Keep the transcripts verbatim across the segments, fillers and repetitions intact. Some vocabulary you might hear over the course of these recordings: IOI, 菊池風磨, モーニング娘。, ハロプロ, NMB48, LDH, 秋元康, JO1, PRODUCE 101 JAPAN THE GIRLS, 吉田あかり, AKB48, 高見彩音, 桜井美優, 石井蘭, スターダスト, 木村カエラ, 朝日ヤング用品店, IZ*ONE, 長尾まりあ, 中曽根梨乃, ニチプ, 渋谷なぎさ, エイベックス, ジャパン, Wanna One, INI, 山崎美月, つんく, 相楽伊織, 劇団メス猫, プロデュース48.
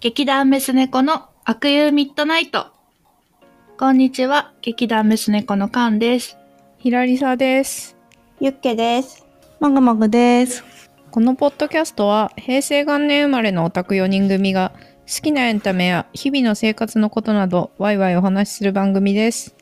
劇団メス猫の悪友ミッドナイト。こんにちは、劇団メス猫のカンです。ひらりさです。ゆっけです。まぐまぐです。このポッドキャストは平成元年生まれのオタクよにん組が好きなエンタメや日々の生活のことなどワイワイお話しする番組です。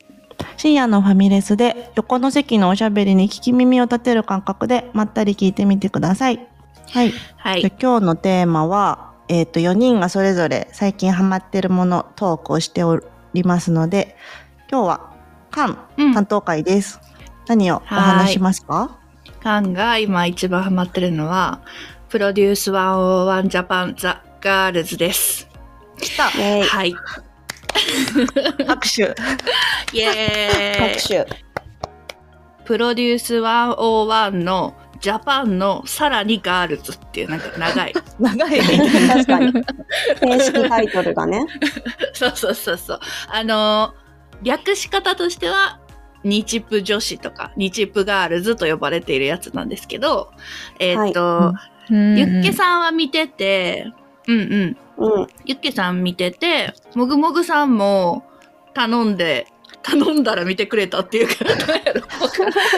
深夜のファミレスで横の席のおしゃべりに聞き耳を立てる感覚でまったり聞いてみてください。はい、はい、じゃ今日のテーマは、えー、とよにんがそれぞれ最近ハマってるものトークをしておりますので、今日はカン、うん、担当会です。何をお話しますか？カンが今一番ハマってるのはプロデュースいちまるいちジャパンザ・ガールズです。来た、はい。拍手イエーイ。拍手。プロデュースいちまるいちのジャパンのさらにガールズっていうなんか長い長いね。確かに正式タイトルがね。そうそうそうそう、あのー、略し方としてはニチプ女子とかニチプガールズと呼ばれているやつなんですけど、えー、っと、はい、うん、ゆっけさんは見てて、うんうん、うん、ゆっけさん見てて、もぐもぐさんも頼んで頼んだら見てくれたっていうか、何やろ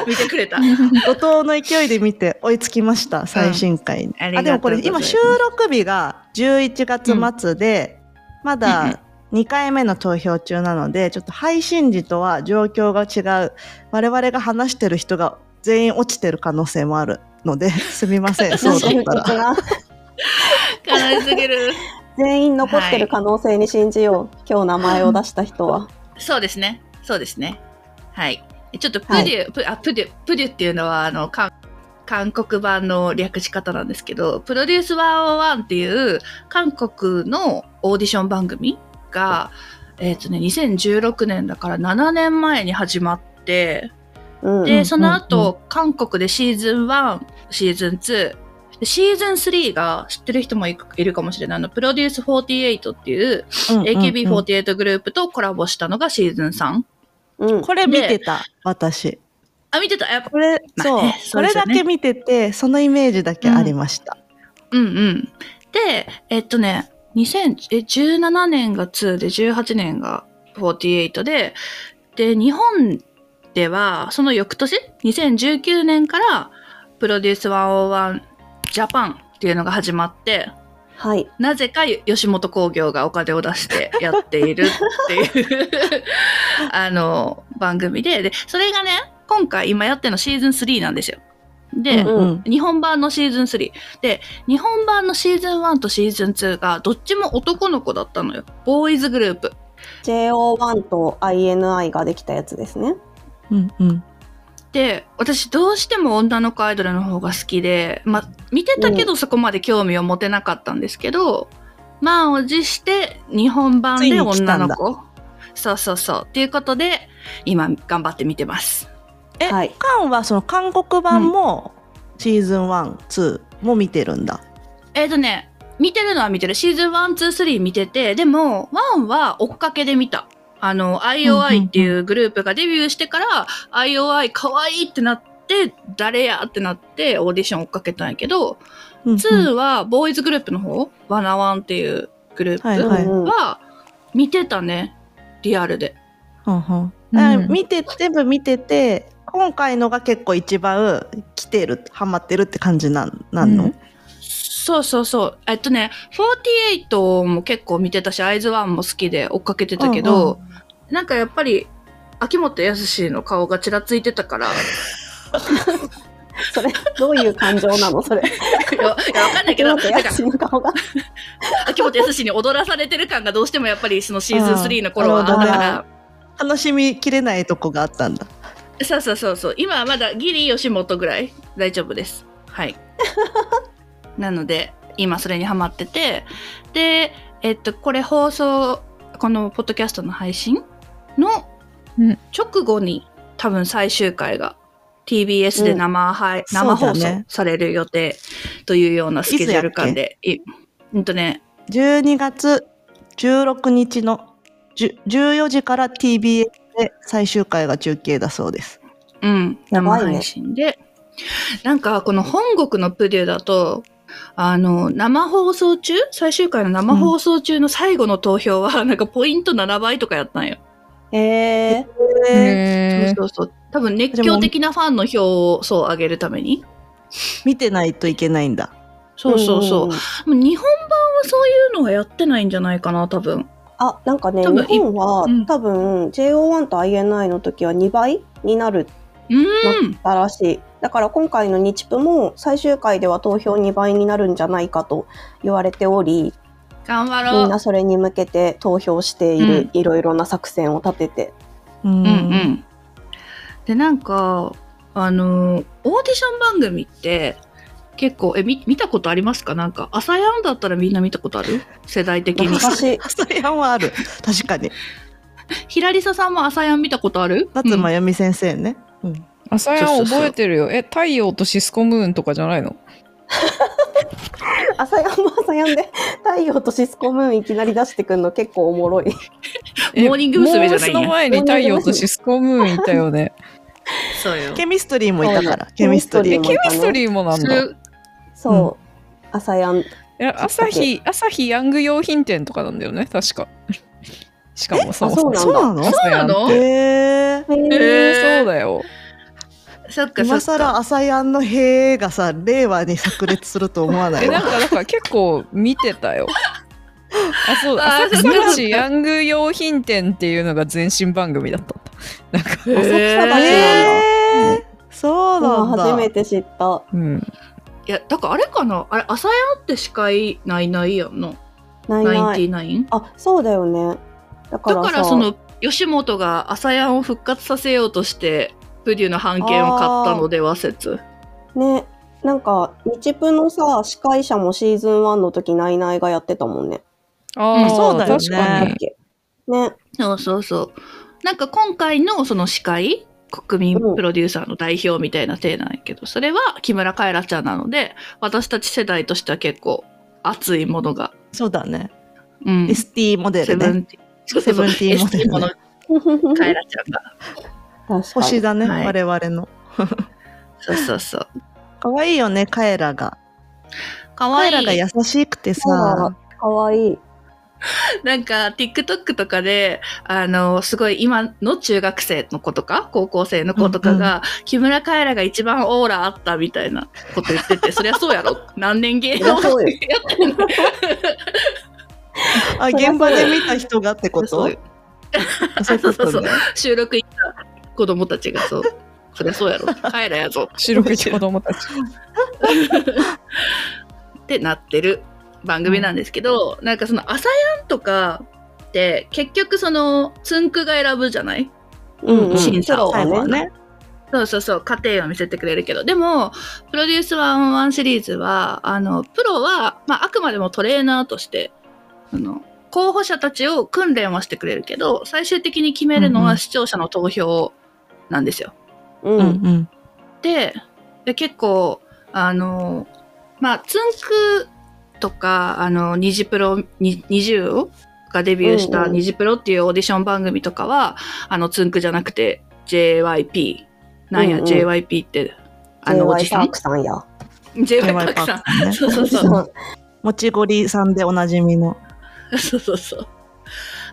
見てくれた。怒涛の勢いで見て追いつきました、最新回に。うん、あ、でもこれ今収録日がじゅういちがつ末で、うん、まだにかいめの投票中なので、ちょっと配信時とは状況が違う。我々が話してる人が全員落ちてる可能性もあるので、すみません、そうだったら。悲しすぎる。全員残ってる可能性に信じよう。はい、今日名前を出した人は。そうですね。そうですね。はい。ちょっとプデュ、はい、プ、あ、プデュ、プデュっていうのは、あの、韓国版の略し方なんですけど、プロデュースいちまるいちっていう韓国のオーディション番組が、えっとね、にせんじゅうろくねんだからななねんまえに始まって、うん、で、その後、うん、韓国でシーズンいち、シーズンに、シーズンスリーが知ってる人もいるかもしれない、あのプロデュースフォーティーエイトっていう エーケービーフォーティーエイト グループとコラボしたのがシーズンさん、うん、これ見てた私。あ、見てた、やっぱこれ、まあね、そう、これだけ見ててそのイメージだけありました、うん、うんうんでえっとねにせんじゅうななねんがにでじゅうはちねんがフォーティーエイトで、で日本ではその翌年にせんじゅうきゅうねんからプロデュースいちまるいちジャパンっていうのが始まって、はい、なぜか吉本興業がお金を出してやっているっていうあの番組 で, でそれがね今回今やってるのシーズンスリーなんですよ。で、うんうん、日本版のシーズンスリーで日本版のシーズンいちとシーズンにがどっちも男の子だったのよ。ボーイズグループ ジェイオーワン と アイエヌアイ ができたやつですね。うんうん。で私どうしても女の子アイドルの方が好きで、まあ、見てたけどそこまで興味を持てなかったんですけど、うん、満を持して日本版で女の子、そうそうそうっていうことで今頑張って見てます。え、はい、カンはその韓国版もシーズンいち、にも見てるんだ。えーとね、見てるのは見てる。シーズンいち、に、さん見てて、でもいちは追っかけで見た。あの アイオーアイ っていうグループがデビューしてから、うんうんうん、アイオーアイ かわいいってなって誰やってなってオーディション追っかけたんやけど、うんうん、にはボーイズグループの方ワナワンっていうグループは見てたね、はいはい、リアルで、うんうん、見て全部見てて今回のが結構一番来てるハマってるって感じなん、なんの、うん、そうそうそう。えっとね、フォーティーエイトも結構見てたし、アイズワンも好きで追っかけてたけど、うんうん、なんかやっぱり、秋元康の顔がちらついてたから。それ、どういう感情なのそれ。いや、わかんないけど、秋元康の顔が。秋元康に踊らされてる感がどうしてもやっぱり、そのシーズンスリーの頃はあったから。楽しみきれないとこがあったんだ。そうそうそうそう。今はまだギリ吉本ぐらい大丈夫です。はい。なので今それにハマってて、で、えっと、これ放送このポッドキャストの配信の直後に、うん、多分最終回が ティービーエス で 生,、うん、生放送される予定というようなスケジュール感で、うんとね、じゅうにがつじゅうろくにちのじゅうよじから ティービーエス で最終回が中継だそうです。うん、生配信で、ね、なんかこの本国のプデュだとあの、生放送中、最終回の生放送中の最後の投票は、うん、なんかポイントななばいとかやったんよ。へえ。そうそうそう。多分熱狂的なファンの票をそう上げるために見てないといけないんだ。そうそうそう。日本版はそういうのはやってないんじゃないかな、多分。あ、なんかね、日本は、うん、多分 ジェイオーワン と アイエヌアイ の時はにばいになる、うん、なったらしい。だから今回の日プも最終回では投票にばいになるんじゃないかと言われており、頑張ろう。みんなそれに向けて投票している、うん、いろいろな作戦を立てて。うんうん。で、なんか、あの、オーディション番組って結構、え、み見たことありますか？なんか、朝やんだったらみんな見たことある？世代的に。私、朝やんはある。確かに。ひらりささんも朝やん見たことある？夏真由美先生ね。うん。うん朝やん覚えてるよ。そうそうそう。え、太陽とシスコムーンとかじゃないの？朝やんも朝やんで太陽とシスコムーンいきなり出してくんの結構おもろい。モーニング娘。じゃないね。モー娘の前に太陽とシスコムーンいたよね。そうよ。ケミストリーもいたから。ケミストリーもいたね。ケミストリーもなんだ。そう。朝やん。いや、朝日、朝日ヤング用品店とかなんだよね。確か。しかもそうそうなの？そうなの？へえ。そうだよ。そっか今更朝やんのへーがさ令和に炸裂すると思わない。えなんかなんか結構見てたよ。あそうだ。浅草ヤング用品店っていうのが前身番組だった。なんか浅草橋なんだ。えー、そうなんだ。初めて知った。うん。いやだからあれかなあれ朝やんって司会ないないやんの。ないない。きゅうきゅうあそうだよね。だからだからその吉本が朝やんを復活させようとして。プリューの版権を買ったのでは説ね。なんか日プのさ司会者もシーズンワンの時ナイナイがやってたもんね。ああそうだよね。確かにね。そうそうそう。なんか今回のその司会国民プロデューサーの代表みたいな体なんやけど、うん、それは木村カエラちゃんなので私たち世代としては結構熱いものが。そうだね。うん。エスティー モデルね。セブンティーモデル、ね。エスティー モデル。カエラちゃんが。星だね、はい、我々のそうそうそう可愛いよねカエラが可愛いカエラが優しくてさ可愛いなんか TikTok とかであのすごい今の中学生の子とか高校生の子とかが、うんうん、木村カエラが一番オーラあったみたいなこと言っててそりゃそうやろ何年芸能やってんのあ現場で見た人がってことそうそうそう収録行った子供たちがそうそりゃそうやろカエラやぞ白く子供たちってなってる番組なんですけど、うん、なんかその朝やんとかって結局そのつんくが選ぶじゃない、うんうん、審査をそうねそうそうそう過程を見せてくれるけどでもプロデュースワンオンワンシリーズはあのプロは、まあ、あくまでもトレーナーとしてあの候補者たちを訓練はしてくれるけど最終的に決めるのは視聴者の投票、うんうんなんですよ。うんうん、で、で結構あのまあつんくとかあのニジプロににじゅうがデビューしたニジプロっていうオーディション番組とかはあのつんくじゃなくて ジェイワイピー なんや、うんうん、ジェイワイピー ってあのおじさん ジェイワイ パークさんや ジェイワイ パークさん、ね、そうそうそうもちごりさんでおなじみのそうそうそう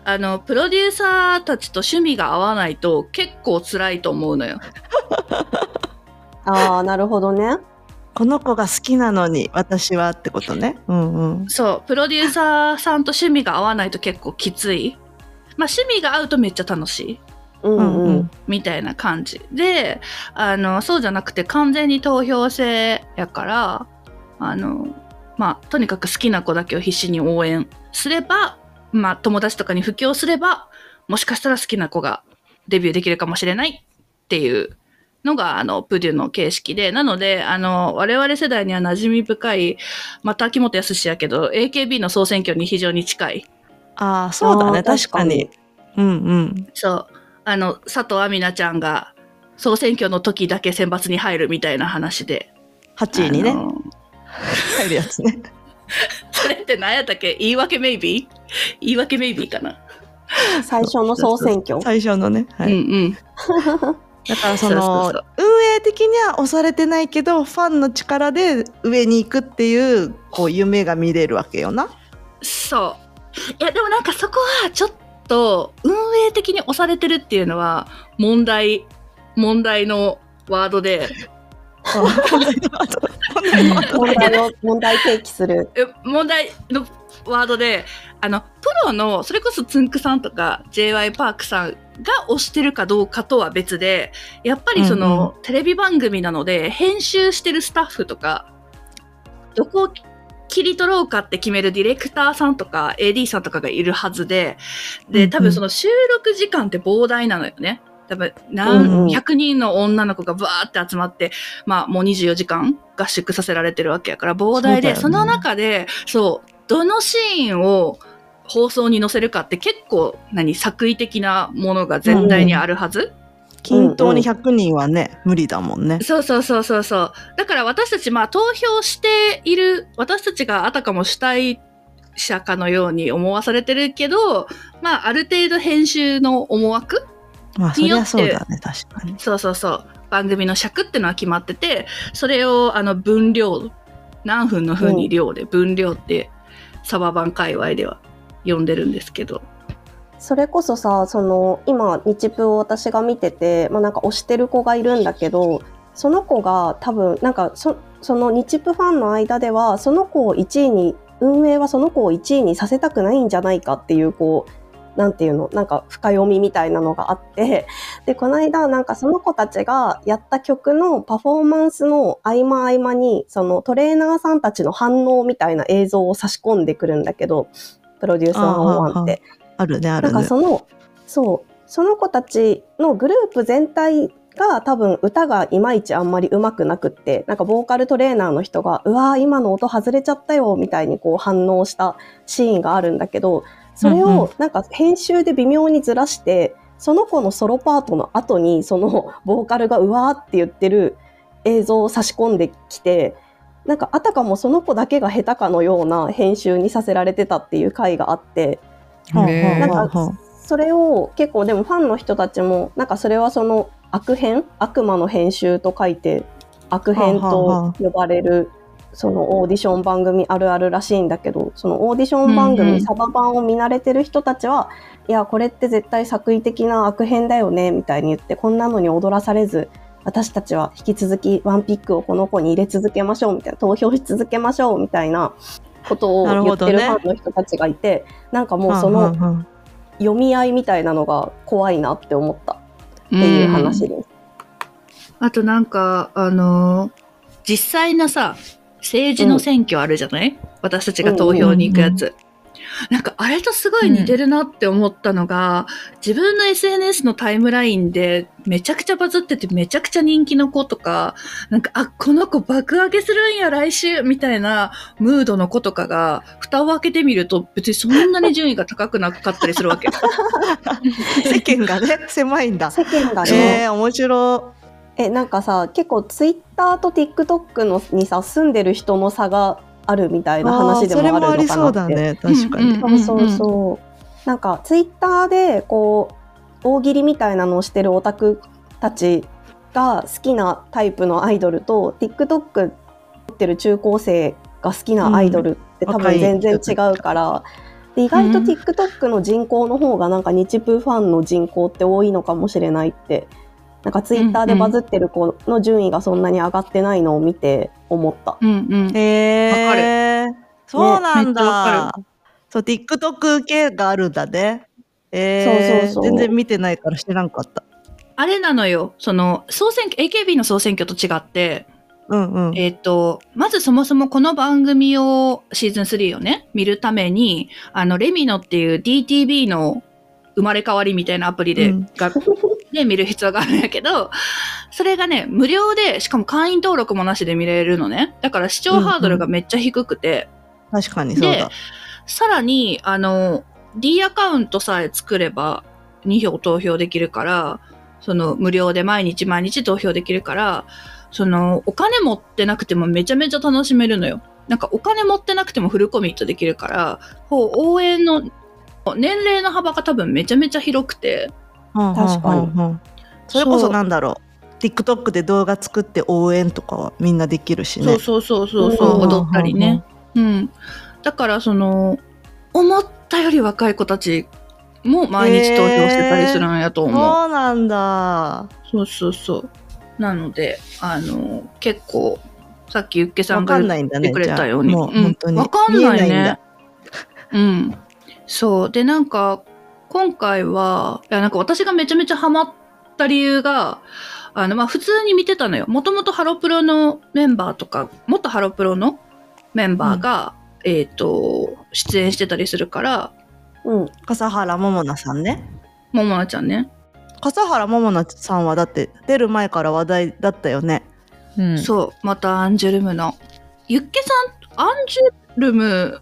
あのプロデューサーたちと趣味が合わないと結構辛いと思うのよ。ああなるほどね。この子が好きなのに私はってことね。うんうん。そうプロデューサーさんと趣味が合わないと結構きつい。まあ趣味が合うとめっちゃ楽しい。うんうん。みたいな感じで、あのそうじゃなくて完全に投票制やから、あのまあとにかく好きな子だけを必死に応援すれば。まあ、友達とかに布教すればもしかしたら好きな子がデビューできるかもしれないっていうのがあのプデュの形式でなのであの我々世代には馴染み深いまた秋元康やけど エーケービー の総選挙に非常に近いあそうだね確かにうんうんそうあの佐藤亜美奈ちゃんが総選挙の時だけ選抜に入るみたいな話ではちいにね入るやつねそれって何やったっけ言い訳メイビー言い訳メイビーかな最初の総選挙最初のね、はい、うんうんだからそのそうそうそう運営的には押されてないけどファンの力で上に行くってい う, こう夢が見れるわけよな。そういやでもなんかそこはちょっと運営的に押されてるっていうのは問題問題のワードで問題を問題提起する問題のワードであのプロのそれこそつんくさんとか ジェイワイ パークさんが推してるかどうかとは別でやっぱりその、うんうん、テレビ番組なので編集してるスタッフとかどこを切り取ろうかって決めるディレクターさんとか エーディー さんとかがいるはずでで多分その収録時間って膨大なのよね。多分何百人の女の子がバーって集まって、まあもうにじゅうよじかん合宿させられてるわけやから膨大で、その中で、そう、どのシーンを放送に載せるかって結構、何、作為的なものが絶対にあるはず。均等にひゃくにんはね、無理だもんね。そうそうそうそうそう。だから私たち、まあ投票している、私たちがあたかも主体者かのように思わされてるけど、まあある程度編集の思惑まあ、そりゃそうだね、確かに。そうそうそう。番組の尺ってのは決まってて、それをあの分量、何分の風に量で、分量ってサバ版界隈では呼んでるんですけど。それこそさ、その今、日プを私が見てて、まあ、なんか推してる子がいるんだけど、その子が多分、なんかそ、その日プファンの間では、その子をいちいに、運営はその子をいちいにさせたくないんじゃないかっていう、こう、なんていうのなんか深読みみたいなのがあってでこの間なんかその子たちがやった曲のパフォーマンスの合間合間にそのトレーナーさんたちの反応みたいな映像を差し込んでくるんだけどプロデューサーワンオーワンってあるねあるねなんかそのそうその子たちのグループ全体が多分歌がいまいちあんまり上手くなくってなんかボーカルトレーナーの人がうわー今の音外れちゃったよみたいにこう反応したシーンがあるんだけどそれをなんか編集で微妙にずらして、うんうん、その子のソロパートの後にそのボーカルがうわーって言ってる映像を差し込んできてなんかあたかもその子だけが下手かのような編集にさせられてたっていう回があってなんかそれを結構でもファンの人たちもなんかそれはその悪編悪魔の編集と書いて悪編と呼ばれるそのオーディション番組あるあるらしいんだけどそのオーディション番組、うんうん、サバ版を見慣れてる人たちはいやこれって絶対作為的な悪変だよねみたいに言ってこんなのに踊らされず私たちは引き続きワンピックをこの子に入れ続けましょうみたいな投票し続けましょうみたいなことを言ってるファンの人たちがいて な,、ね、なんかもうその読み合いみたいなのが怖いなって思ったっていう話です。あとなんかあのー、実際のさ政治の選挙あるじゃない、うん、私たちが投票に行くやつ、うんうんうん、なんかあれとすごい似てるなって思ったのが、うん、自分の エスエヌエス のタイムラインでめちゃくちゃバズっててめちゃくちゃ人気の子とかなんかあこの子爆上げするんや来週みたいなムードの子とかが蓋を開けてみると別にそんなに順位が高くなかったりするわけ世間がね狭いんだ世間がね、えー、面白いえなんかさ結構ツイッターと TikTok のにさ住んでる人の差があるみたいな話でもあるのかなって。あ、それもありそうだね確かに。そうそうそう。なんかツイッターでこう大喜利みたいなのをしてるオタクたちが好きなタイプのアイドルと TikTok 撮ってる中高生が好きなアイドルって多分全然違うから。で意外と TikTok の人口の方がなんか日プファンの人口って多いのかもしれないって。なんかツイッターでバズってる子の順位がそんなに上がってないのを見て思った。うんうん、へー。そうなんだ。ね、そう TikTok 系があるんだね。えー、そうそうそう。全然見てないから知らんかった。あれなのよ。その総選挙 エーケービー の総選挙と違って、うんうん、えっとまずそもそもこの番組をシーズンスリーをね見るためにあのレミノっていう ディーティービー の生まれ変わりみたいなアプリで、うんで見る必要があるんやけど、それがね無料でしかも会員登録もなしで見れるのね。だから視聴ハードルがめっちゃ低くて、うんうん、確かにそうだ。でさらにあの D アカウントさえ作ればに票投票できるから、その無料で毎日毎日投票できるから、そのお金持ってなくてもめちゃめちゃ楽しめるのよ。なんかお金持ってなくてもフルコミットできるから、こう応援の年齢の幅が多分めちゃめちゃ広くて、確かに、うんうんうん、それこそなんだろう、TikTok で動画作って応援とかはみんなできるしね。そうそうそうそうそう、踊ったりね、うんうん、だからその思ったより若い子たちも毎日投票してたりするんやと思う、えー、そうなんだ。そうそうそう、なのであの結構さっきゆっけさんが言ってくれたようにわかんないね、うん、そうで、なんか今回はいやなんか私がめちゃめちゃハマった理由があのまあ普通に見てたのよ。もともとハロプロのメンバーとか元ハロプロのメンバーが、うん、えーと出演してたりするから、うん、笠原桃奈さんね、桃奈ちゃんね、笠原桃奈さんはだって出る前から話題だったよね、うん、そう。またアンジュルムのユッケさん、アンジュルム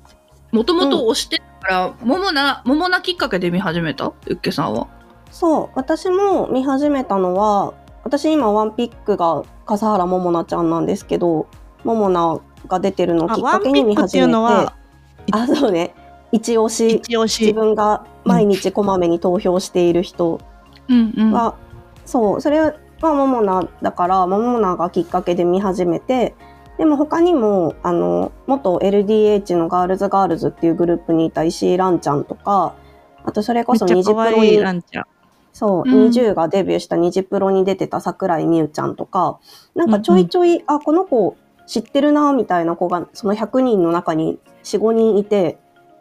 もともと推してたから、うん、桃奈、桃奈きっかけで見始めたユッケさんは。そう、私も見始めたのは、私今ワンピックが笠原桃奈ちゃんなんですけど、桃奈が出てるのをきっかけに見始めて、あ、ワンピックっていうのは、あ、そうね、一押し、一押し、自分が毎日こまめに投票している人が、うんうん、そう、それは桃奈だから桃奈がきっかけで見始めて、でも他にもあの元 エルディーエイチ のガールズガールズっていうグループにいた石井蘭ちゃんとか、あとそれこそニジプロにそう、うん、にじゅうがデビューしたニジプロに出てた桜井美羽ちゃんとか、なんかちょいちょい、うんうん、あ、この子知ってるなみたいな子がそのひゃくにんの中に よん,ご 人いて、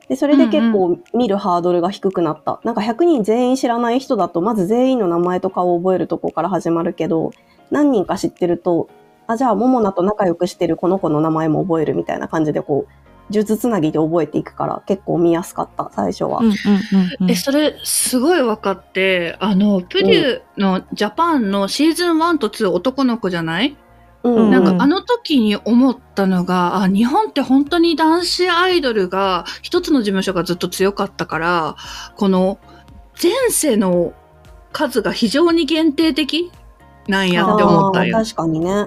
でそれで結構見るハードルが低くなった、うんうん、なんかひゃくにん全員知らない人だとまず全員の名前と顔を覚えるとこから始まるけど、何人か知ってると、あ、じゃあ桃奈と仲良くしてるこの子の名前も覚えるみたいな感じで、こう術つなぎで覚えていくから結構見やすかった最初は、うんうんうんうん、えそれすごい分かって、あのプリューのジャパンのシーズンワンとツー男の子じゃない、うんうん、なんかあの時に思ったのが、あ、日本って本当に男子アイドルが一つの事務所がずっと強かったから、この前世の数が非常に限定的なんやって思ったよ。確かにね、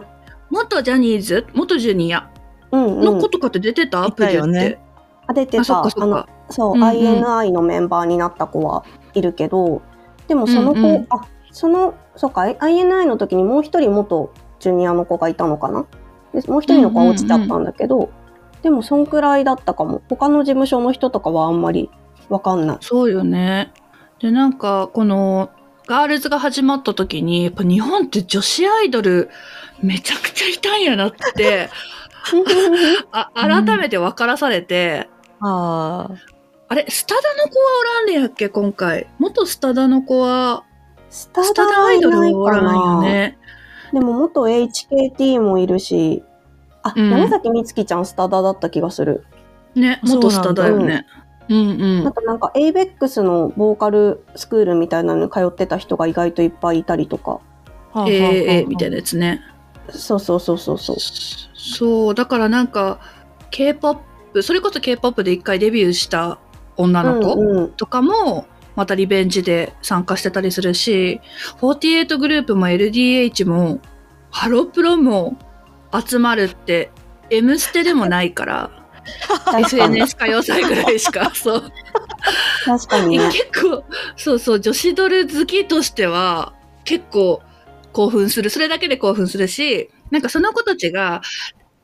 元ジャニーズ、元ジュニアうんうん、の子とかって出てた？アプリって、ね、あ、出てた。あ、そっかそっか。あの、そう、うんうん、アイエヌアイ のメンバーになった子はいるけど、でもその子、うんうん、あ、その、そっか、アイエヌアイ の時にもう一人元ジュニアの子がいたのかな。でもう一人の子は落ちちゃったんだけど、うんうんうん、でもそんくらいだったかも。他の事務所の人とかはあんまりわかんない。そうよね。で、なんかこのガールズが始まった時に、やっぱ日本って女子アイドルめちゃくちゃいたんやなって。あ、改めて分からされて、うん、あ, あれスタダの子はおらんねやっけ今回。元スタダの子はスタダアイドルはおらんよね。でも元 エイチケーティー もいるし、あ、うん、山崎美月ちゃんスタダだった気がするね。元スタダよね。うんうん。あとなんか エイベックス のボーカルスクールみたいなのに通ってた人が意外といっぱいいたりとか、ええみたいなやつね。そうそうそうそうそう。そうだからなんか K-ポップ、 それこそ K-ポップ で一回デビューした女の子とかもまたリベンジで参加してたりするし、うんうん、フォーティーエイトグループも エルディーエイチ もハロプロも集まるって「M ステ」でもないからエスエヌエス 歌謡祭ぐらいしかそう確かに、ね、結構そうそう、女子ドル好きとしては結構興奮する、それだけで興奮するし、なんかその子たちが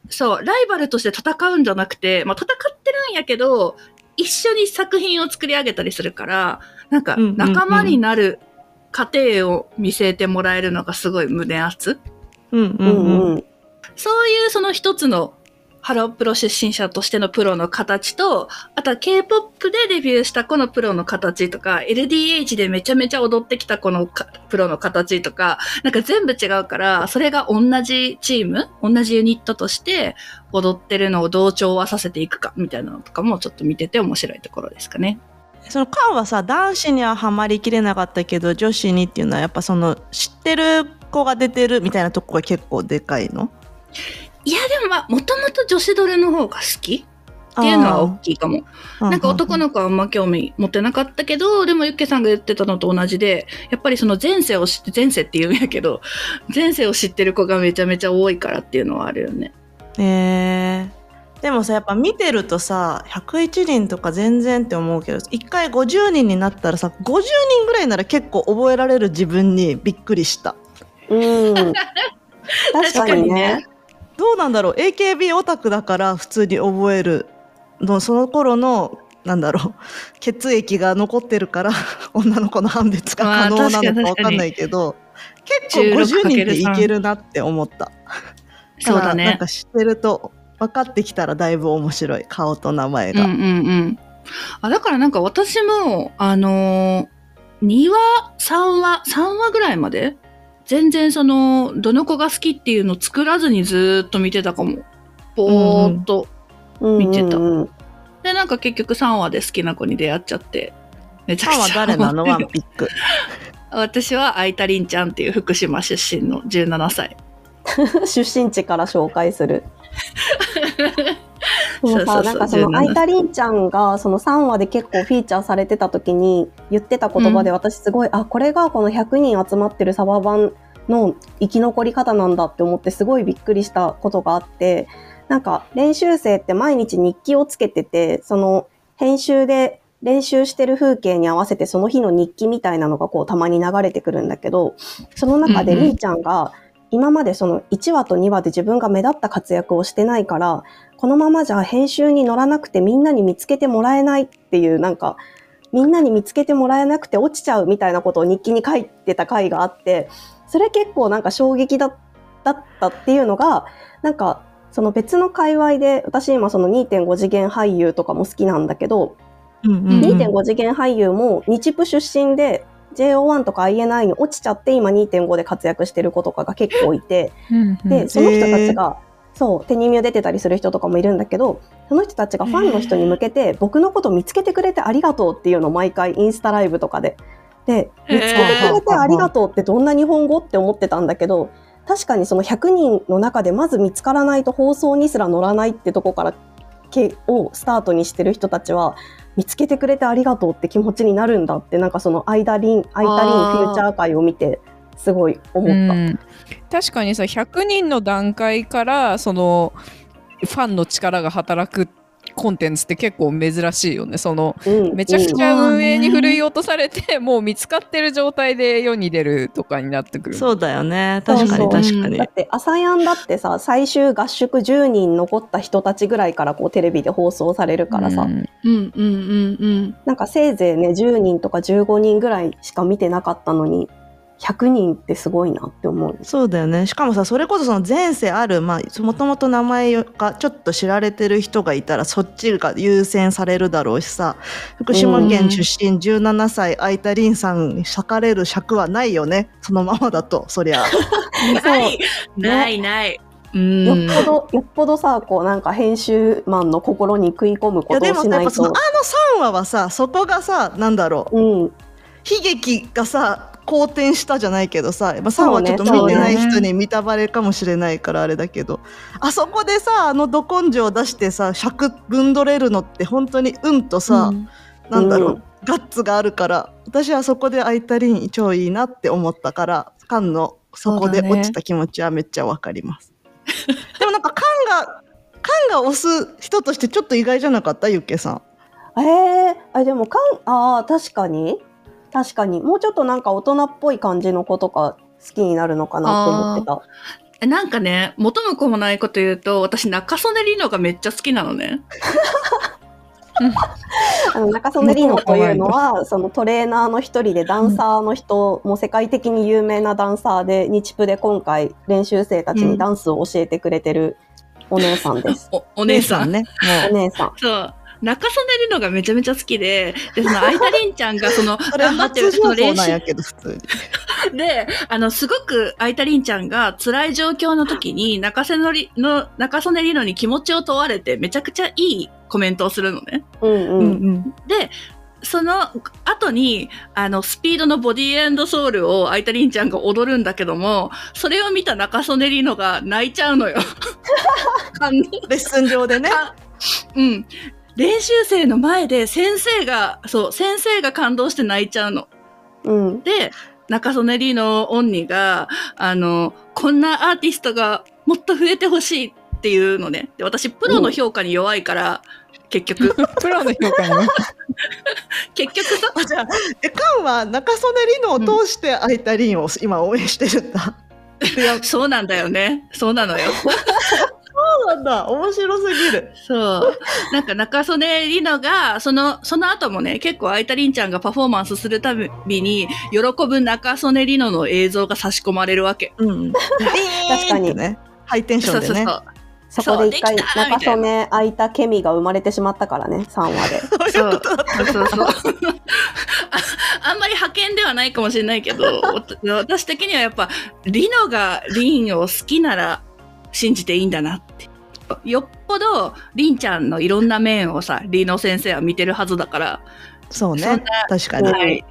そうライバルとして戦うんじゃなくて、まあ、戦ってるんやけど一緒に作品を作り上げたりするから、なんか仲間になる過程を見せてもらえるのがすごい胸熱、うんうんうん、そういうその一つのハロプロ出身者としてのプロの形と、あとは K-ポップ でデビューした子のプロの形とか、 エルディーエイチ でめちゃめちゃ踊ってきた子のプロの形とか、なんか全部違うから、それが同じチーム、同じユニットとして踊ってるのをどう調和させていくかみたいなのとかもちょっと見てて面白いところですかね。その間はさ、男子にはハマりきれなかったけど女子にっていうのは、やっぱその知ってる子が出てるみたいなとこが結構でかいの？いやでもまあもともと女子ドルの方が好きっていうのは大きいかも。なんか男の子はあんま興味持ってなかったけど、でもユッケさんが言ってたのと同じで、やっぱりその前世を知って、前世って言うんやけど、前世を知ってる子がめちゃめちゃ多いからっていうのはあるよね。えー、でもさやっぱ見てるとさひゃくいちにんとか全然って思うけどいっかいごじゅうにんになったらさごじゅうにんぐらいなら結構覚えられる自分にびっくりした、うん、確かにねどうなんだろう エーケービー オタクだから普通に覚えるのその頃のなんだろう血液が残ってるから女の子の判別が可能なのか分かんないけど結構ごじゅうにんでいけるなって思ったそうだねなんか知ってると分かってきたらだいぶ面白い顔と名前が、うんうんうん、あだからなんか私もあのー、にわさんわさんわぐらいまで全然そのどの子が好きっていうのを作らずにずっと見てたかもぼーっと見てた、うんうんうんうん、でなんか結局さんわで好きな子に出会っちゃってめちゃくちゃさんわ誰なのワンピック私はあいたりんちゃんっていう福島出身のじゅうななさい出身地から紹介するでもさなんかそのあいたりんちゃんがそのさんわで結構フィーチャーされてた時に言ってた言葉で私すごい、うん、あこれがこのひゃくにん集まってるサバ版の生き残り方なんだって思ってすごいびっくりしたことがあってなんか練習生って毎日日記をつけててその編集で練習してる風景に合わせてその日の日記みたいなのがこうたまに流れてくるんだけどその中でりーちゃんが、うんうん今までそのいちわとにわで自分が目立った活躍をしてないからこのままじゃ編集に乗らなくてみんなに見つけてもらえないっていうなんかみんなに見つけてもらえなくて落ちちゃうみたいなことを日記に書いてた回があってそれ結構なんか衝撃だったっていうのがなんかその別の界隈で私今その にてんご 次元俳優とかも好きなんだけど、うんうんうん、にてんご 次元俳優も日プ出身でジェイオーワン とか アイエヌアイ に落ちちゃって今 にてんご で活躍してる子とかが結構いてうん、うん、でその人たちが、えー、そうテニミュー出てたりする人とかもいるんだけどその人たちがファンの人に向けて、えー、僕のこと見つけてくれてありがとうっていうのを毎回インスタライブとかでで見つけてくれてありがとうってどんな日本語って思ってたんだけど確かにそのひゃくにんの中でまず見つからないと放送にすら乗らないってとこからをスタートにしてる人たちは見つけてくれてありがとうって気持ちになるんだってなんかそのアイタリン、アイタリンフューチャー会を見てすごい思った、うん、確かにさひゃくにんの段階からそのファンの力が働くコンテンツって結構珍しいよねその、うん、めちゃくちゃ運営にふるい落とされて、うん、もう見つかってる状態で世に出るとかになってくるそうだよね確かに確かにそうそうだって朝やんだってさ最終合宿じゅうにん残った人たちぐらいからこうテレビで放送されるからさ、うん、うんうんうんうんなんかせいぜいねじゅうにんとかじゅうごにんぐらいしか見てなかったのにひゃくにんってすごいなって思うそうだよねしかもさそれこそその前世あるまあもともと名前がちょっと知られてる人がいたらそっちが優先されるだろうしさ福島県出身じゅうななさいあいたりんさんに割かれる尺はないよねそのままだとそりゃない、ね、ないないうんよっぽどよっぽどさこうなんか編集マンの心に食い込むことをしないといやでもやっぱそのあのさんわはさそこがさなんだろう、うん、悲劇がさ好転したじゃないけどさ、まあ、さんはちょっと見てない人に見たバレかもしれないからあれだけど、ね、あそこでさあのど根性を出してさ尺ぶんどれるのって本当に運とさ、うん、なんだろう、うん、ガッツがあるから私はそこであいたりん超いいなって思ったからカンのそこで落ちた気持ちはめっちゃわかります、ね、でもなんかカンがカンが推す人としてちょっと意外じゃなかったゆっけさんえー、あでもカンあ確かに確かにもうちょっとなんか大人っぽい感じの子とか好きになるのかなって思ってたなんかね元も子もないこと言うと私中曽根梨乃がめっちゃ好きなのねあの中曽根梨乃というのはそのトレーナーの一人でダンサーの人、うん、もう世界的に有名なダンサーで日プで今回練習生たちにダンスを教えてくれてるお姉さんです、うん、お, お姉さんねお姉さんそう中曽根るのがめちゃめちゃ好きで、でそのあいたりんちゃんがその頑張ってるその練習で、あのすごくあいたりんちゃんが辛い状況の時に中曽根の中曽根りのに気持ちを問われてめちゃくちゃいいコメントをするのね。うんうんうん、で。その後にあのスピードのボディ&ソウルをあいたりんちゃんが踊るんだけどもそれを見た中曽根りのが泣いちゃうのよ。レッスン上でね。うん。練習生の前で先生がそう先生が感動して泣いちゃうの、うん、で中曽根りのオンニがあのこんなアーティストがもっと増えてほしいっっていうのね。で、私プロの評価に弱いから、うん、結局プロの評価に結局さじゃあエカンは中曽根リノを通してあいたリンを今応援してるんだ、うん、そうなんだよね。そうなのよそうなんだ、面白すぎる。そうなんか中曽根里乃がそのその後もね、結構あいたりんちゃんがパフォーマンスするたびに喜ぶ中曽根里乃の映像が差し込まれるわけ、うん、確かにね、ハイテンションでね。そうそうそう、そこで一回中曽根あいたケミが生まれてしまったからね、さんわで。そういうことだったそうそうそうあ, あんまり派遣ではないかもしれないけど私的にはやっぱ里乃がりんを好きなら信じていいんだなって。よっぽどりんちゃんのいろんな面をさ、りの先生は見てるはずだから。そうね、確かに、はい、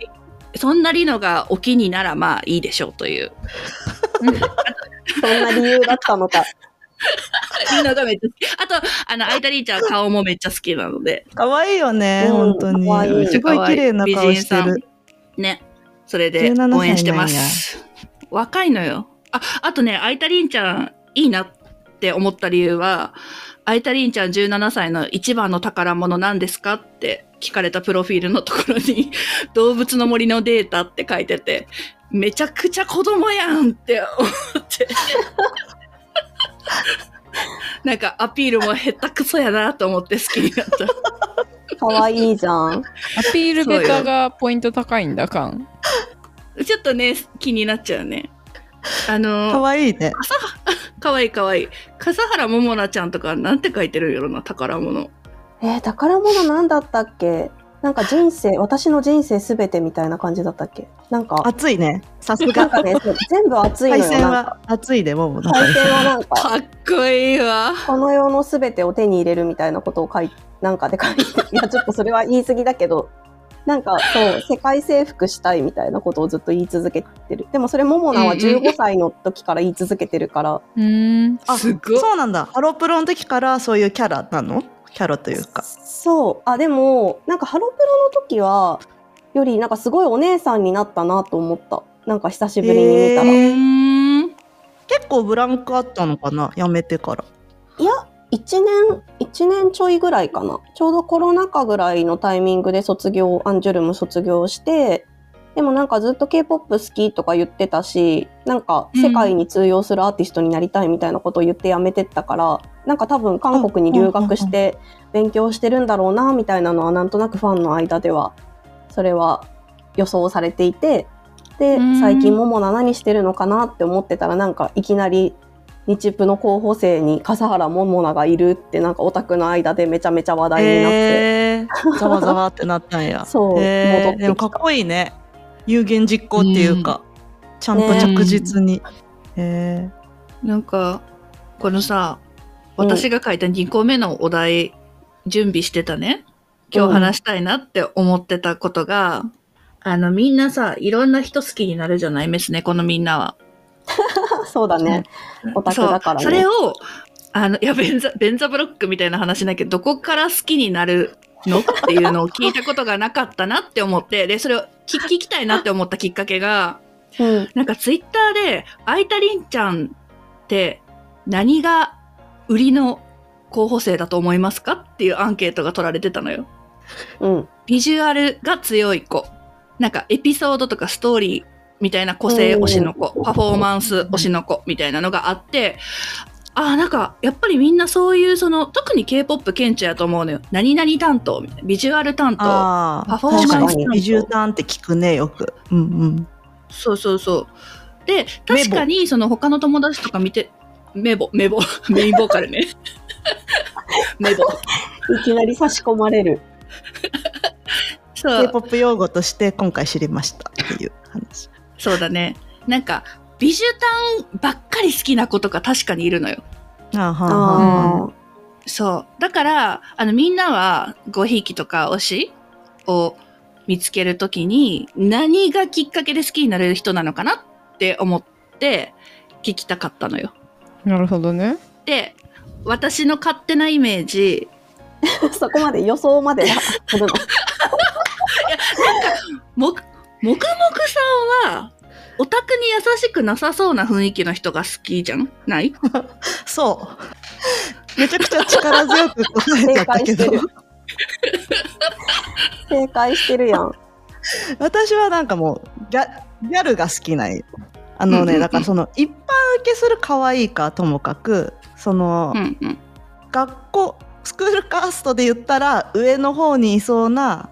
そんなりのがお気にならまあいいでしょうというそんな理由だったのかりのがめっちゃ好き。あとあのあいたりんちゃん顔もめっちゃ好きなので可愛いよね、うん、本当に可愛い、すごい綺麗な顔してるね。それで応援してます。若いのよ。 あ, あとね、あいたりんちゃんいいなって思った理由は、あいたりんちゃんじゅうななさいの一番の宝物なんですかって聞かれたプロフィールのところに動物の森のデータって書いてて、めちゃくちゃ子供やんって思ってなんかアピールも下手くそやなと思って好きになったかわいいじゃん。アピールベタがポイント高いんだかんちょっとね気になっちゃうね。あのー、かわいいね。かわいいかわいい。笠原ももなちゃんとかなんて書いてるような宝物。えー、宝物なんだったっけ。なんか人生、私の人生すべてみたいな感じだったっけ。なんか熱いね。さすがね。全部熱いのよ。配線は熱いでももな。配線はなんかかっこいいわ。この世のすべてを手に入れるみたいなことを書いなんかで書いて、いやちょっとそれは言い過ぎだけど。なんかそう世界征服したいみたいなことをずっと言い続けてる。でもそれももなはじゅうごさいの時から言い続けてるから、うんうん、あ、すごい。そうなんだ。ハロプロの時からそういうキャラなの？キャラというか。そう。あ、でもなんかハロプロの時はよりなんかすごいお姉さんになったなと思った。なんか久しぶりに見たら。えー、結構ブランクあったのかな？やめてから。いや。いちねん、いちねんちょいぐらいかな。ちょうどコロナ禍ぐらいのタイミングで卒業、アンジュルム卒業して、でもなんかずっと K-ポップ 好きとか言ってたし、なんか世界に通用するアーティストになりたいみたいなことを言ってやめてったから、うん、なんか多分韓国に留学して勉強してるんだろうな、みたいなのはなんとなくファンの間では、それは予想されていて、で、最近ももな何してるのかなって思ってたら、なんかいきなり、日プの候補生に笠原ももながいるってなんかオタクの間でめちゃめちゃ話題になって、えー、ざわざわってなったんやそう、えー、戻ってきた。でもかっこいいね、有言実行っていうか、うん、ちゃんと着実に、ねえー、なんかこのさ私が書いたにこめのお題準備してたね、うん、今日話したいなって思ってたことが、あのみんなさいろんな人好きになるじゃない、メス猫のみんなはそうだね、オタクだからね。 そ, それをあのいやベンザベンザブロックみたいな話だけど、どこから好きになるのっていうのを聞いたことがなかったなって思って、でそれを聞, 聞きたいなって思ったきっかけが、うん、なんかツイッターであいたりんちゃんって何が売りの候補生だと思いますかっていうアンケートが取られてたのよ、うん、ビジュアルが強い子、なんかエピソードとかストーリーみたいな個性推しの子、パフォーマンス推しの子みたいなのがあって、あ、なんかやっぱりみんなそういうその特に K-ポップ 顕著やと思うのよ。何々担当みたいな、ビジュアル担当、パフォーマンス担当。ビジュアル担って聞くねよく。うんうん。そうそうそう。で確かにその他の友達とか見てメボメボメインボーカルね。メボ。いきなり差し込まれる。K-ポップ 用語として今回知りましたっていう話。そうだね、なんか美術館ばっかり好きな子とか確かにいるのよ。あーはーはー、うん、そうだからあのみんなはごひいきとか推しを見つけるときに何がきっかけで好きになれる人なのかなって思って聞きたかったのよ。なるほどね。で私の勝手なイメージそこまで予想までなのいやなんかももくもくさんはオタクに優しくなさそうな雰囲気の人が好きじゃんないそうめちゃくちゃ力強く答えちゃったけど正解してるやん。私はなんかもうギ ャ, ギャルが好きない、あのね、だからその一般受けする可愛いかともかく、その、うんうん、学校スクールカーストで言ったら上の方にいそうな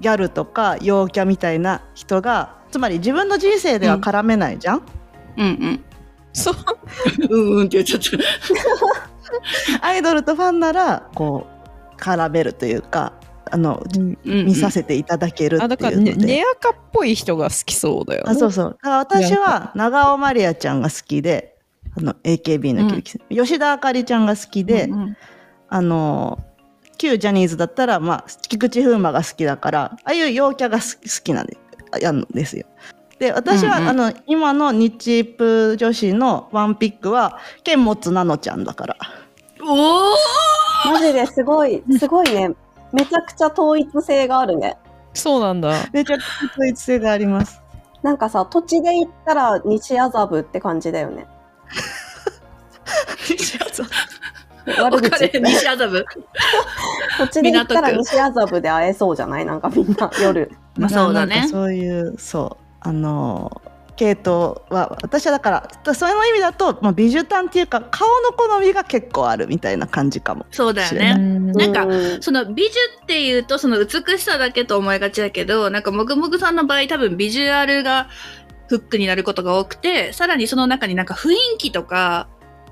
ギャルとか陽キャみたいな人が、つまり自分の人生では絡めないじゃん、うん、うんうんそううんうんって言っちゃったアイドルとファンならこう絡めるというか、あの、うんうん、見させていただけるっていうので、あ、だからね、ネアカっぽい人が好きそうだよね。あ、そうそう、だから私は長尾まりあちゃんが好きで、あの エーケービー のきゅうきせん、うん、吉田あかりちゃんが好きで、うんうん、あの旧ジャニーズだったら、まあ、菊池風磨が好きだから、ああいう陽キャが好き、好きなんで、やんですよ。で、私は、うんうん、あの今の日プ女子のワンピックは剣持なのちゃんだから。おお、マジですごい、すごいねめちゃくちゃ統一性があるね。そうなんだ、めちゃくちゃ統一性があります。なんかさ、土地で言ったら西麻布って感じだよね西麻布悪口言西麻布土地で行ったら西麻布で会えそうじゃない、なんかみんな夜まあそうだね、そういうそうあの系統は、私はだからそれの意味だと、まあ、美女探っていうか顔の好みが結構あるみたいな感じかも。そうだよね、なんかその美女っていうとその美しさだけと思いがちだけど、なんかもぐもぐさんの場合多分ビジュアルがフックになることが多くて、さらにその中になんか雰囲気とか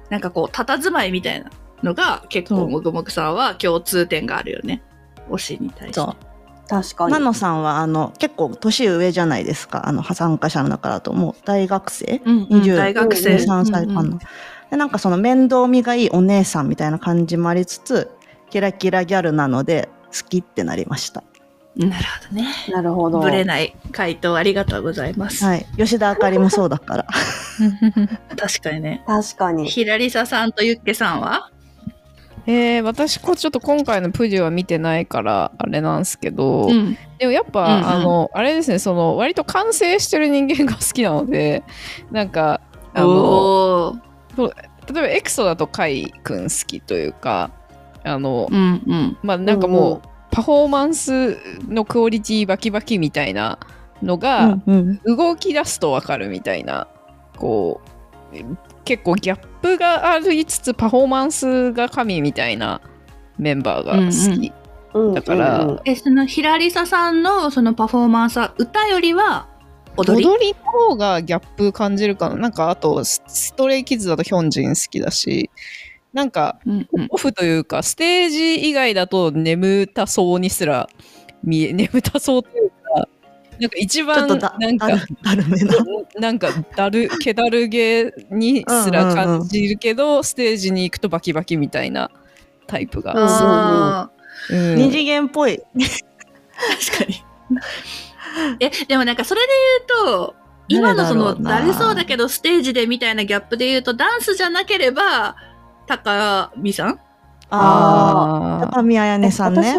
なんかこう佇まいみたいなのが結構もぐもぐさんは共通点があるよね、推しに対して。確かに。ナノさんはあの結構年上じゃないですか、あの参加者の中だともう大学生、うんうん、にじゅうさんさいかな、うんうん、でなんかその面倒見がいいお姉さんみたいな感じもありつつキラキラギャルなので好きってなりました。なるほどね、なるほど、ぶれない回答ありがとうございます、はい、吉田あかりもそうだから確かにね、確かに。ひらりささんとゆっけさんはえー、私こちょっと今回のプジュは見てないからあれなんですけど、うん、でもやっぱ、うんうん、あのあれですね、その割と完成してる人間が好きなので、なんかあの例えばエクソだとカイ君好きというか、あの、うんうん、まあなんかもうパフォーマンスのクオリティバキバキみたいなのが、うんうん、動き出すと分かるみたいな、こう結構ギャップがありつつパフォーマンスが神みたいなメンバーが好き、うんうん、だから、うんうん、えそのひらりささんのそのパフォーマンスは歌よりは踊り踊りの方がギャップ感じるかな。なんかあとストレイキッズだとヒョンジン好きだし、なんかオフというかステージ以外だと眠たそうにすら見え、眠たそうというかなんか一番なんかだるめな、なんかだる気だるげにすら感じるけど、うんうんうん、ステージに行くとバキバキみたいなタイプが、あ、うん、二次元っぽい確かにえでもなんかそれで言うと今のそのだるそうだけどステージでみたいなギャップで言うとダンスじゃなければ高見さん、あ高見彩音さんね。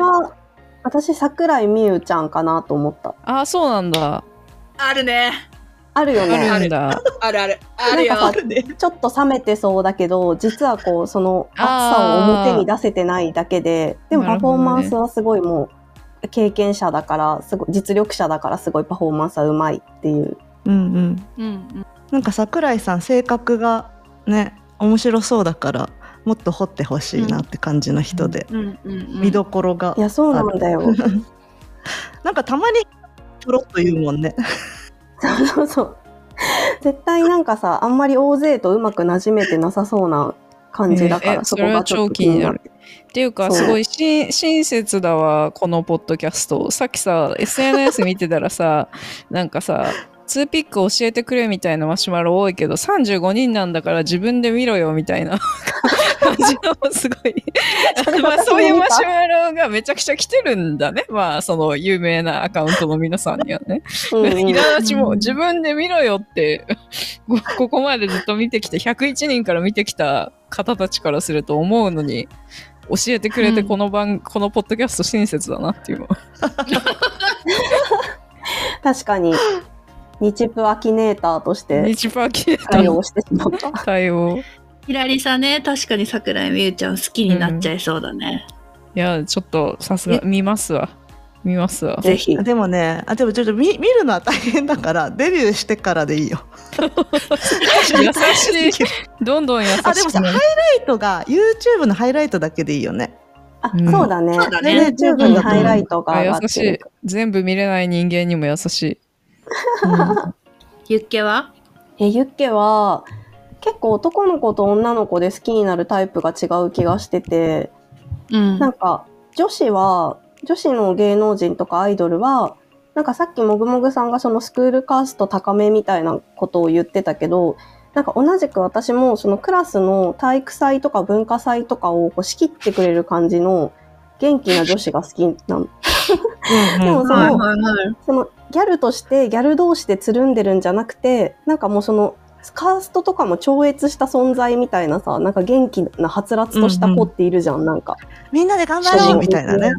私桜井美優ちゃんかなと思った。あーそうなんだ、あるね、あるよね、あるんだあるあるあるよ、なんかさ、ね、ちょっと冷めてそうだけど実はこうその熱さを表に出せてないだけで、でもパフォーマンスはすごいもう経験者だからすごい実力者だからすごいパフォーマンスはうまいっていう、うんうんうんうん、なんか桜井さん性格がね面白そうだからもっと掘ってほしいなって感じの人で、うんうんうんうん、見どころがある。いやそうなんだよなんかたまにプロッと言うもんねそうそうそう絶対なんかさあんまり大勢とうまくなじめてなさそうな感じだから、えー、そこがちょっと気になるっていうか、すごいし親切だわこのポッドキャスト。さっきさ エスエヌエス 見てたらさなんかさツーピック教えてくれみたいなマシュマロ多いけどさんじゅうごにんなんだから自分で見ろよみたいな感じのすごいまあそういうマシュマロがめちゃくちゃ来てるんだね。まあその有名なアカウントの皆さんにはねいらだちも自分で見ろよってここまでずっと見てきてひゃくいちにんから見てきた方たちからすると思うのに教えてくれてこの番、うん、このポッドキャスト親切だなっていう確かに日プアキネーターとして対応してしまった対応左さね、確かに桜井美優ちゃん好きになっちゃいそうだね、うん、いやちょっとさすが見ますわ見ますわぜひ。でもね、あでもちょっと 見, 見るのは大変だからデビューしてからでいいよ優しいどんどん優しい。あでもさハイライトが YouTube のハイライトだけでいいよね。あ、うん、そうだね。YouTube の、ね、ハイライトが上がってる。優しい。全部見れない人間にも優しい、うん、ユッケはえユッケは結構男の子と女の子で好きになるタイプが違う気がしてて、うん、なんか女子は女子の芸能人とかアイドルはなんかさっきもぐもぐさんがそのスクールカースト高めみたいなことを言ってたけど、なんか同じく私もそのクラスの体育祭とか文化祭とかをこう仕切ってくれる感じの元気な女子が好きなのでもその、そのギャルとしてギャル同士でつるんでるんじゃなくて、なんかもうそのカーストとかも超越した存在みたいなさ、なんか元気なはつらつとした子っているじゃん、うんうん、なんかみんなで頑張ろうみたいなね。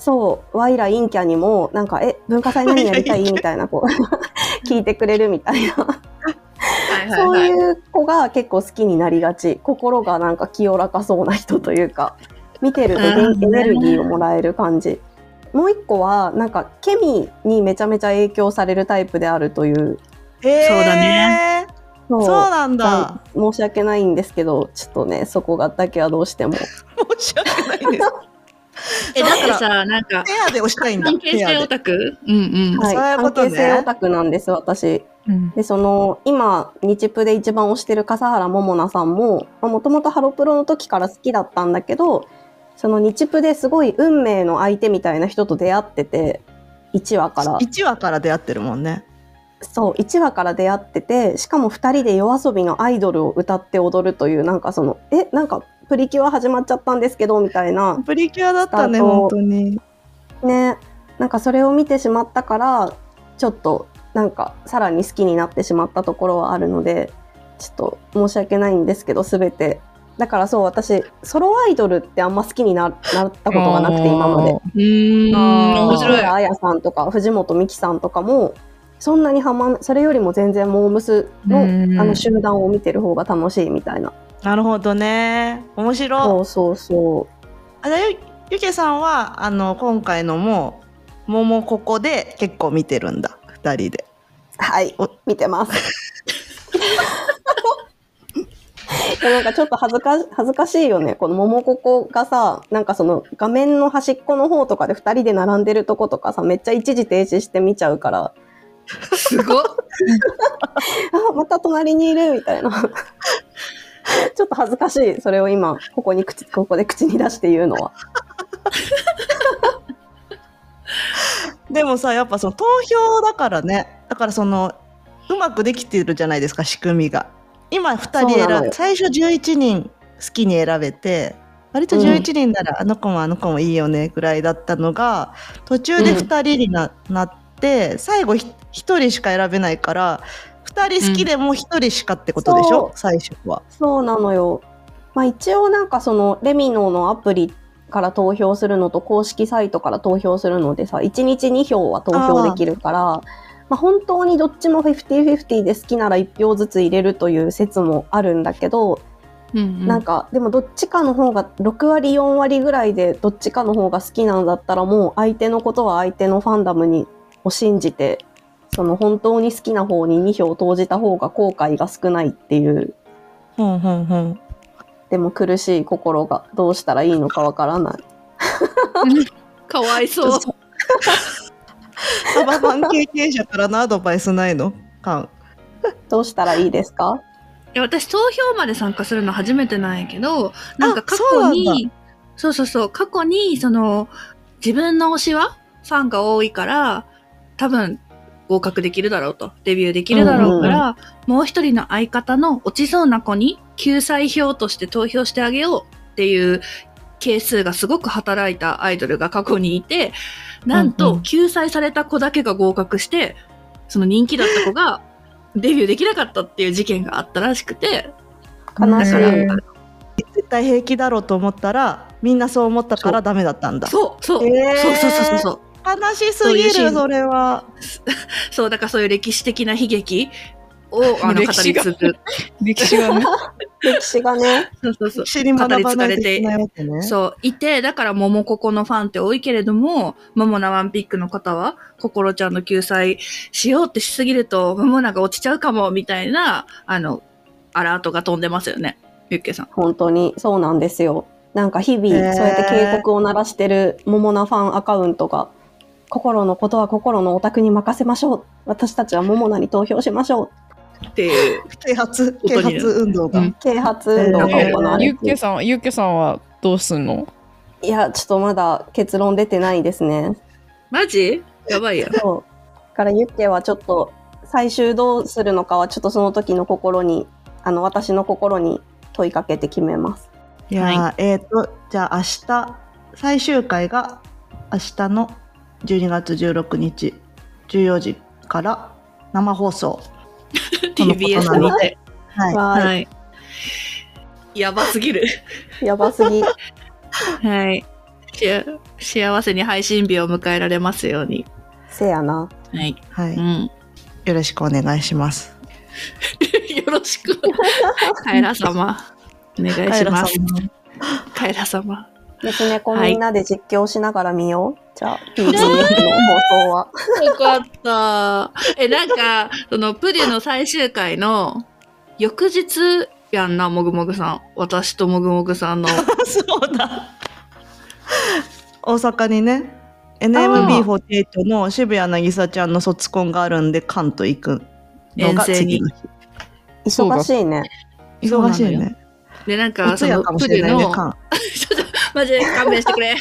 そうワイラインキャにもなんかえ文化祭何やりたいみたいなこう聞いてくれるみたいなはいはい、はい、そういう子が結構好きになりがち。心がなんか清らかそうな人というか見てるとエネルギーをもらえる感じ。もう一個はなんかケミにめちゃめちゃ影響されるタイプであるという、えー、そうだねそう, そうなんだ。申し訳ないんですけどちょっとねそこがだけはどうしても申し訳ないですえだからさなんかペアで押したいんだ。関係性オタク、うんうんはい、そういうことね。関係性オタクなんです私、うん、でその今日プで一番推してる笠原桃奈さんももともとハロプロの時から好きだったんだけど、その日プですごい運命の相手みたいな人と出会ってていちわからいちわから出会ってるもんね。そういちわから出会ってて、しかもふたりでYOASOBIのアイドルを歌って踊るというなんかそのえなんかプリキュア始まっちゃったんですけどみたいな。プリキュアだったね本当にね。なんかそれを見てしまったからちょっとなんかさらに好きになってしまったところはあるので、ちょっと申し訳ないんですけど全てだからそう私ソロアイドルってあんま好きに な, なったことがなくて今まで。うーん面白い。あやさんとか藤本美貴さんとかもそんなにはまんそれよりも全然モームス の, あの集団を見てる方が楽しいみたいな。なるほどね面白い。そうそうそう。あゆゆけさんはあの今回のもうももここで結構見てるんだふたりで。はい見てますなんかちょっと恥ずか恥ずかしいよねこのももここがさ、なんかその画面の端っこの方とかでふたりで並んでるとことかさめっちゃ一時停止して見ちゃうからすごっあまた隣にいるみたいなちょっと恥ずかしい。それを今ここに口ここで口に出して言うのはでもさやっぱその投票だからね。だからそのうまくできてるじゃないですか仕組みが。今ふたり選ぶ最初じゅういちにん好きに選べて割とじゅういちにんなら、うん、あの子もあの子もいいよねぐらいだったのが途中でふたりに な,、うん、なって最後ひとりしか選べないからふたり好きでもひとりしかってことでしょ、うん、最初は。そうなのよ、まあ、一応なんかそのレミノのアプリから投票するのと公式サイトから投票するのでさいちにちに票は投票できるから、まあ、本当にどっちも フィフティーフィフティー で好きならいち票ずつ入れるという説もあるんだけど、うんうん、なんかでもどっちかの方がろく割よん割ぐらいでどっちかの方が好きなんだったらもう相手のことは相手のファンダムにを信じてその本当に好きな方にに票投じた方が後悔が少ないっていう、うんうんうん、でも苦しい心がどうしたらいいのかわからないかわいそうサバファン経験者からのアドバイスないのかどうしたらいいですか。いや私投票まで参加するの初めてなんやけど、なんか過去にそうそうそう過去にその自分の推しはファンが多いから多分合格できるだろうとデビューできるだろうから、うん、もう一人の相方の落ちそうな子に救済票として投票してあげようっていう係数がすごく働いたアイドルが過去にいて、なんと救済された子だけが合格して、うん、その人気だった子がデビューできなかったっていう事件があったらしくて悲しい、うん、絶対平気だろうと思ったらみんなそう思ったからダメだったんだ。そうそう、えー、そうそうそうそうそう悲しすぎる。 そ, ううそれはそうだからそういう歴史的な悲劇をあの語り継ぐ歴史がね歴史がねそうそうそう、語り継がれて、ね、そういて、だからももここのファンって多いけれども、ももなワンピックの方はこころちゃんの救済しようってしすぎるとももなが落ちちゃうかもみたいなあのアラートが飛んでますよね、ゆっけさん。本当にそうなんですよ。なんか日々そうやって警告を鳴らしてるももなファンアカウントが、心のことは心のオタクに任せましょう、私たちはももなに投票しましょうっていう啓発啓発運動が、うん、啓発運動が行われて、ゆっけさんゆっけさんはどうすんの？いやちょっとまだ結論出てないですね。マジ？やばいや。そう。からゆっけはちょっと最終どうするのかはちょっとその時の心にあの私の心に問いかけて決めます。いや、はい、えーとじゃあ明日最終回が明日のじゅうにがつじゅうろくにちじゅうよじから生放送ティービーエス にて、はいはいはい、やばすぎるやばすぎはい、幸せに配信日を迎えられますように。せやな、はいはい、うん、よろしくお願いしますよろしくカエラ様お願いします。カエラ様別猫みんなで実況しながら見よう、はい。じゃあ ピーティーエス の放送はよかった。えなんかそのプリュの最終回の翌日やんな、もぐもぐさん、私ともぐもぐさんのそうだ大阪にね エヌエムビーフォーティーエイト の渋谷なぎさちゃんの卒コンがあるんで、関東行くのが次の日。忙しいね。忙しいね。でなんかそのプリュのちょっとマジで勘弁してくれ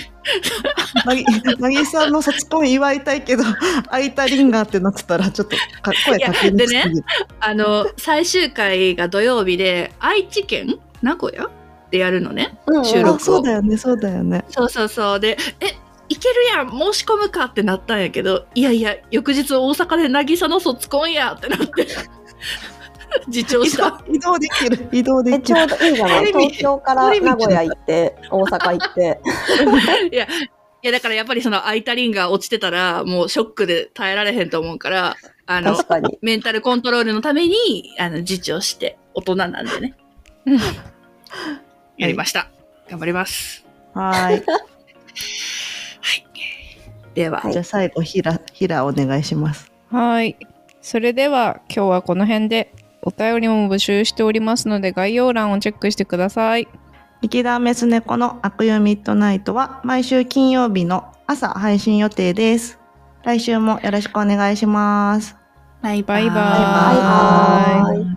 なぎさんの卒コン祝いたいけど空いたリンガーってなってたらちょっとか声かけにくすぎる。でね、あの最終回が土曜日で愛知県名古屋でやるのね、うんうん、収録を。そうだよねそうだよね。そうそうそうで、えいけるやん申し込むかってなったんやけど、いやいや翌日大阪でなぎさの卒コンやってなって自重した。移動できる移動できる。えちょうどいいじゃない東京から名古屋行って大阪行っていやいやだからやっぱりその空いたリンが落ちてたらもうショックで耐えられへんと思うから、あの確かにメンタルコントロールのためにあの自重して大人なんでねやりました。頑張ります。は い, はいでは、はい、じゃあ最後ひらひらお願いします。はい、それでは今日はこの辺で。お便りも募集しておりますので概要欄をチェックしてください。池田メス猫の悪夢ミッドナイトは毎週金曜日の朝配信予定です。来週もよろしくお願いします。バイバイバイバイバイバイ。